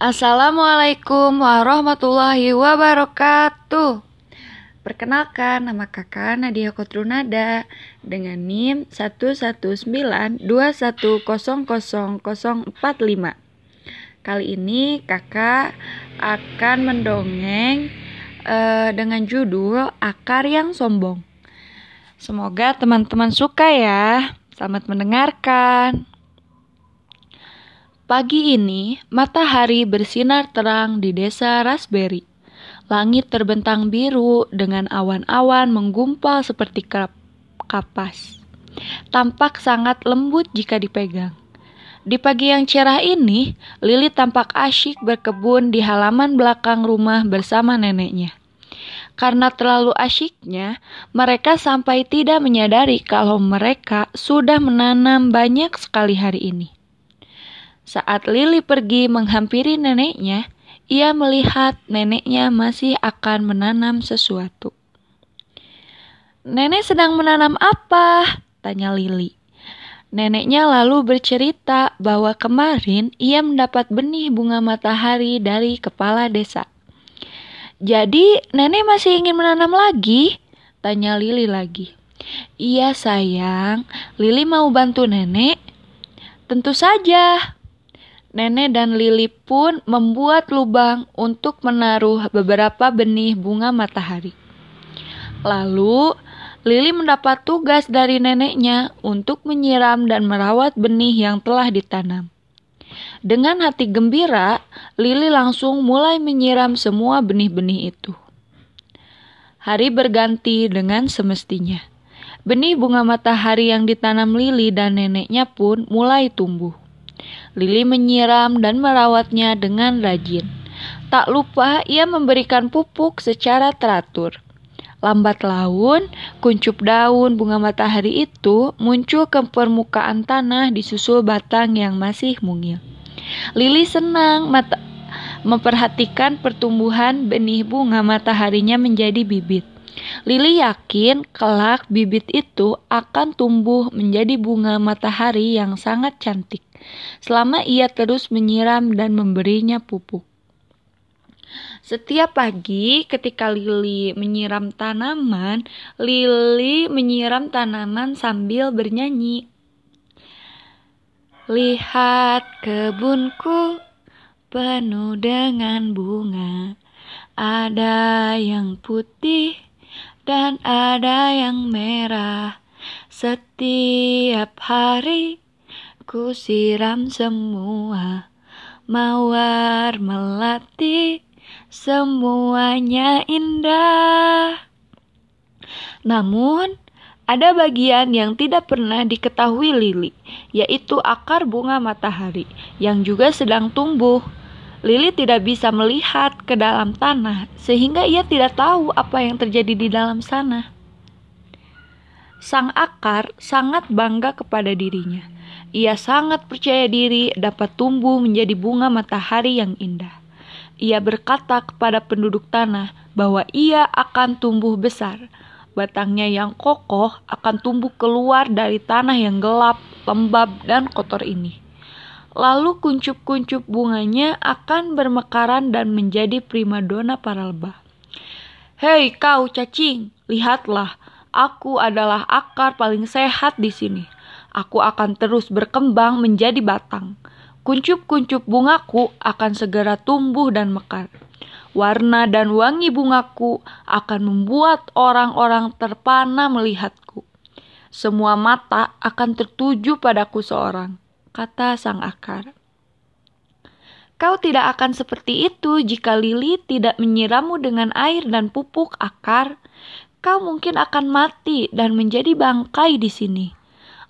Assalamualaikum warahmatullahi wabarakatuh. Perkenalkan, nama kakak Nadia Kotrunada dengan NIM 11921000045. Kali ini kakak akan mendongeng dengan judul Akar yang Sombong. Semoga teman-teman suka ya. Selamat mendengarkan. Pagi ini, matahari bersinar terang di desa Raspberry. Langit terbentang biru dengan awan-awan menggumpal seperti kapas. Tampak sangat lembut jika dipegang. Di pagi yang cerah ini, Lili tampak asyik berkebun di halaman belakang rumah bersama neneknya. Karena terlalu asyiknya, mereka sampai tidak menyadari kalau mereka sudah menanam banyak sekali hari ini. Saat Lili pergi menghampiri neneknya, ia melihat neneknya masih akan menanam sesuatu. "Nenek sedang menanam apa?" tanya Lili. Neneknya lalu bercerita bahwa kemarin ia mendapat benih bunga matahari dari kepala desa. "Jadi, nenek masih ingin menanam lagi?" tanya Lili lagi. "Iya sayang, Lili mau bantu nenek." "Tentu saja." Nenek dan Lili pun membuat lubang untuk menaruh beberapa benih bunga matahari. Lalu, Lili mendapat tugas dari neneknya untuk menyiram dan merawat benih yang telah ditanam. Dengan hati gembira, Lili langsung mulai menyiram semua benih-benih itu. Hari berganti dengan semestinya. Benih bunga matahari yang ditanam Lili dan neneknya pun mulai tumbuh. Lili menyiram dan merawatnya dengan rajin. Tak lupa ia memberikan pupuk secara teratur. Lambat laun, kuncup daun bunga matahari itu muncul ke permukaan tanah disusul batang yang masih mungil. Lili senang memperhatikan pertumbuhan benih bunga mataharinya menjadi bibit. Lili yakin kelak bibit itu akan tumbuh menjadi bunga matahari yang sangat cantik. Selama ia terus menyiram dan memberinya pupuk. Setiap pagi ketika Lili menyiram tanaman sambil bernyanyi. "Lihat kebunku penuh dengan bunga. Ada yang putih dan ada yang merah. Setiap hari ku siram semua, mawar melati, semuanya indah." Namun, ada bagian yang tidak pernah diketahui Lili, yaitu akar bunga matahari yang juga sedang tumbuh. Lili tidak bisa melihat ke dalam tanah, sehingga ia tidak tahu apa yang terjadi di dalam sana. Sang akar sangat bangga kepada dirinya. Ia sangat percaya diri dapat tumbuh menjadi bunga matahari yang indah. Ia berkata kepada penduduk tanah bahwa ia akan tumbuh besar. Batangnya yang kokoh akan tumbuh keluar dari tanah yang gelap, lembab, dan kotor ini. Lalu kuncup-kuncup bunganya akan bermekaran dan menjadi primadona para lebah. "Hei kau cacing, lihatlah, aku adalah akar paling sehat di sini. Aku akan terus berkembang menjadi batang. Kuncup-kuncup bungaku akan segera tumbuh dan mekar. Warna dan wangi bungaku akan membuat orang-orang terpana melihatku. Semua mata akan tertuju padaku seorang," kata sang akar. "Kau tidak akan seperti itu jika Lili tidak menyirammu dengan air dan pupuk akar. Kau mungkin akan mati dan menjadi bangkai di sini.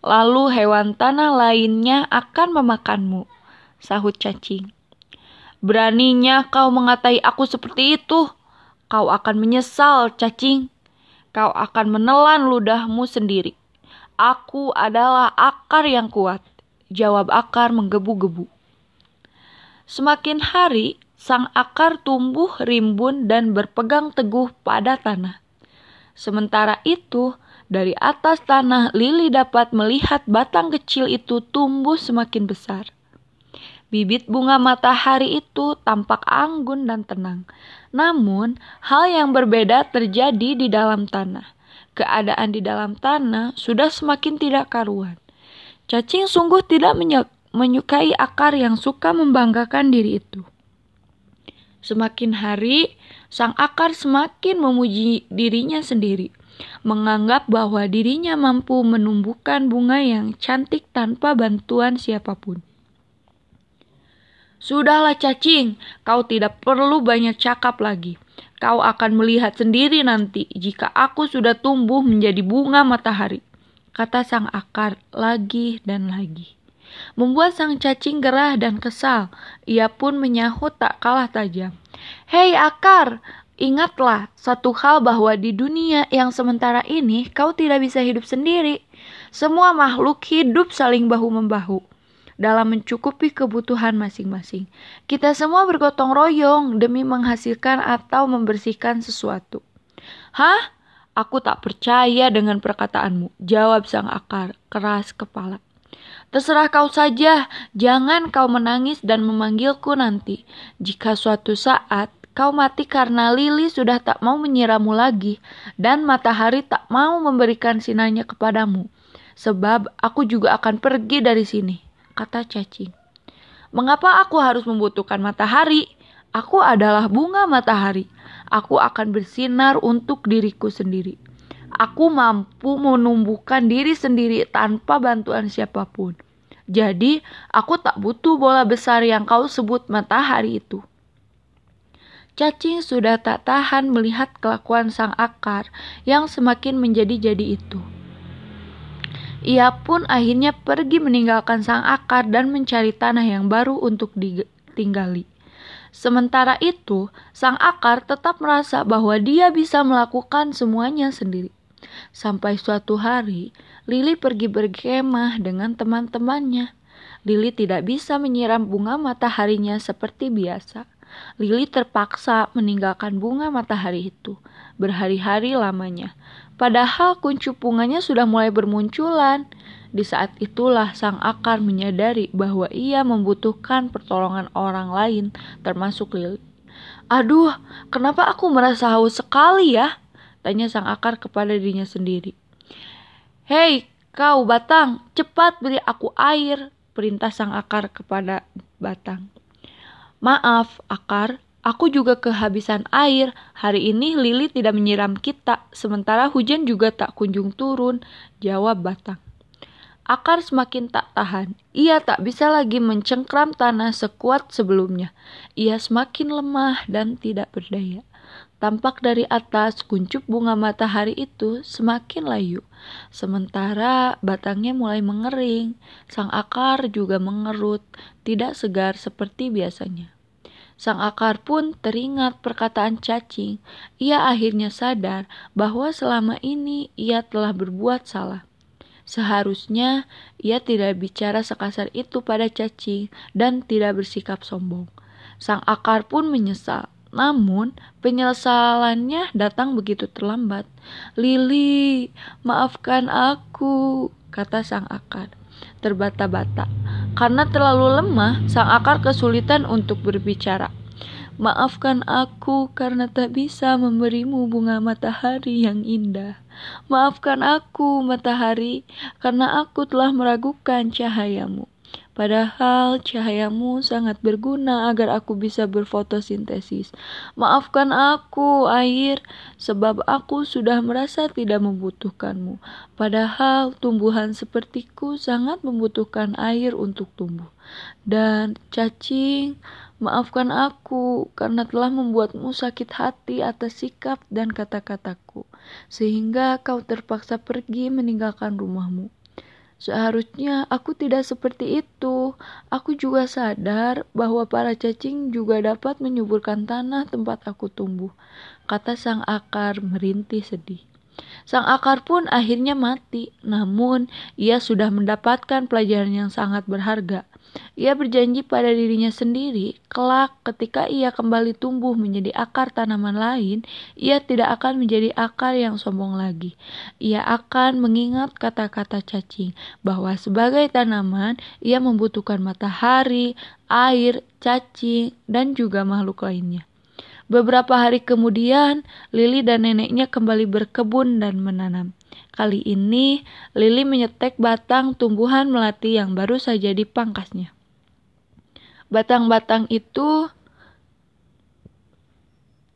Lalu hewan tanah lainnya akan memakanmu," sahut cacing. "Beraninya kau mengatai aku seperti itu. Kau akan menyesal, cacing. Kau akan menelan ludahmu sendiri. Aku adalah akar yang kuat," jawab akar menggebu-gebu. Semakin hari, sang akar tumbuh rimbun dan berpegang teguh pada tanah. Sementara itu, dari atas tanah, Lili dapat melihat batang kecil itu tumbuh semakin besar. Bibit bunga matahari itu tampak anggun dan tenang. Namun, hal yang berbeda terjadi di dalam tanah. Keadaan di dalam tanah sudah semakin tidak karuan. Cacing sungguh tidak menyukai akar yang suka membanggakan diri itu. Semakin hari, sang akar semakin memuji dirinya sendiri, menganggap bahwa dirinya mampu menumbuhkan bunga yang cantik tanpa bantuan siapapun. Sudahlah cacing, kau tidak perlu banyak cakap lagi. Kau akan melihat sendiri nanti jika aku sudah tumbuh menjadi bunga matahari, kata sang akar lagi dan lagi. Membuat sang cacing gerah dan kesal, ia pun menyahut tak kalah tajam. Hei akar, ingatlah satu hal bahwa di dunia yang sementara ini kau tidak bisa hidup sendiri. Semua makhluk hidup saling bahu-membahu dalam mencukupi kebutuhan masing-masing. Kita semua bergotong royong demi menghasilkan atau membersihkan sesuatu. Hah? Aku tak percaya dengan perkataanmu, jawab sang akar keras kepala. Terserah kau saja, jangan kau menangis dan memanggilku nanti. Jika suatu saat kau mati karena Lili sudah tak mau menyiramu lagi dan matahari tak mau memberikan sinarnya kepadamu, sebab aku juga akan pergi dari sini, kata cacing. Mengapa aku harus membutuhkan matahari? Aku adalah bunga matahari. Aku akan bersinar untuk diriku sendiri. Aku mampu menumbuhkan diri sendiri tanpa bantuan siapapun. Jadi, aku tak butuh bola besar yang kau sebut matahari itu. Cacing sudah tak tahan melihat kelakuan sang akar yang semakin menjadi-jadi itu. Ia pun akhirnya pergi meninggalkan sang akar dan mencari tanah yang baru untuk ditinggali. Sementara itu, sang akar tetap merasa bahwa dia bisa melakukan semuanya sendiri. Sampai suatu hari, Lili pergi berkemah dengan teman-temannya. Lili tidak bisa menyiram bunga mataharinya seperti biasa. Lili terpaksa meninggalkan bunga matahari itu berhari-hari lamanya. Padahal kuncup bunganya sudah mulai bermunculan. Di saat itulah sang akar menyadari bahwa ia membutuhkan pertolongan orang lain, termasuk Lili. Aduh, kenapa aku merasa haus sekali ya? Tanya sang akar kepada dirinya sendiri. Hei, kau batang, cepat beri aku air, perintah sang akar kepada batang. Maaf, akar. Aku juga kehabisan air. Hari ini Lili tidak menyiram kita, sementara hujan juga tak kunjung turun, jawab batang. Akar semakin tak tahan. Ia tak bisa lagi mencengkram tanah sekuat sebelumnya. Ia semakin lemah dan tidak berdaya. Tampak dari atas, kuncup bunga matahari itu semakin layu. Sementara batangnya mulai mengering. Sang akar juga mengerut, tidak segar seperti biasanya. Sang akar pun teringat perkataan cacing. Ia akhirnya sadar bahwa selama ini ia telah berbuat salah. Seharusnya ia tidak bicara sekasar itu pada cacing dan tidak bersikap sombong. Sang akar pun menyesal. Namun, penyesalannya datang begitu terlambat. Lili, maafkan aku, kata sang akar terbata-bata. Karena terlalu lemah, sang akar kesulitan untuk berbicara. Maafkan aku karena tak bisa memberimu bunga matahari yang indah. Maafkan aku, matahari, karena aku telah meragukan cahayamu. Padahal cahayamu sangat berguna agar aku bisa berfotosintesis. Maafkan aku, air, sebab aku sudah merasa tidak membutuhkanmu. Padahal tumbuhan sepertiku sangat membutuhkan air untuk tumbuh. Dan cacing, maafkan aku karena telah membuatmu sakit hati atas sikap dan kata-kataku, sehingga kau terpaksa pergi meninggalkan rumahmu. Seharusnya aku tidak seperti itu. Aku juga sadar bahwa para cacing juga dapat menyuburkan tanah tempat aku tumbuh, kata sang akar merintih sedih. Sang akar pun akhirnya mati, namun ia sudah mendapatkan pelajaran yang sangat berharga. Ia berjanji pada dirinya sendiri, kelak ketika ia kembali tumbuh menjadi akar tanaman lain, ia tidak akan menjadi akar yang sombong lagi. Ia akan mengingat kata-kata cacing, bahwa sebagai tanaman, ia membutuhkan matahari, air, cacing, dan juga makhluk lainnya. Beberapa hari kemudian, Lili dan neneknya kembali berkebun dan menanam. Kali ini, Lili menyetek batang tumbuhan melati yang baru saja dipangkasnya. Batang-batang itu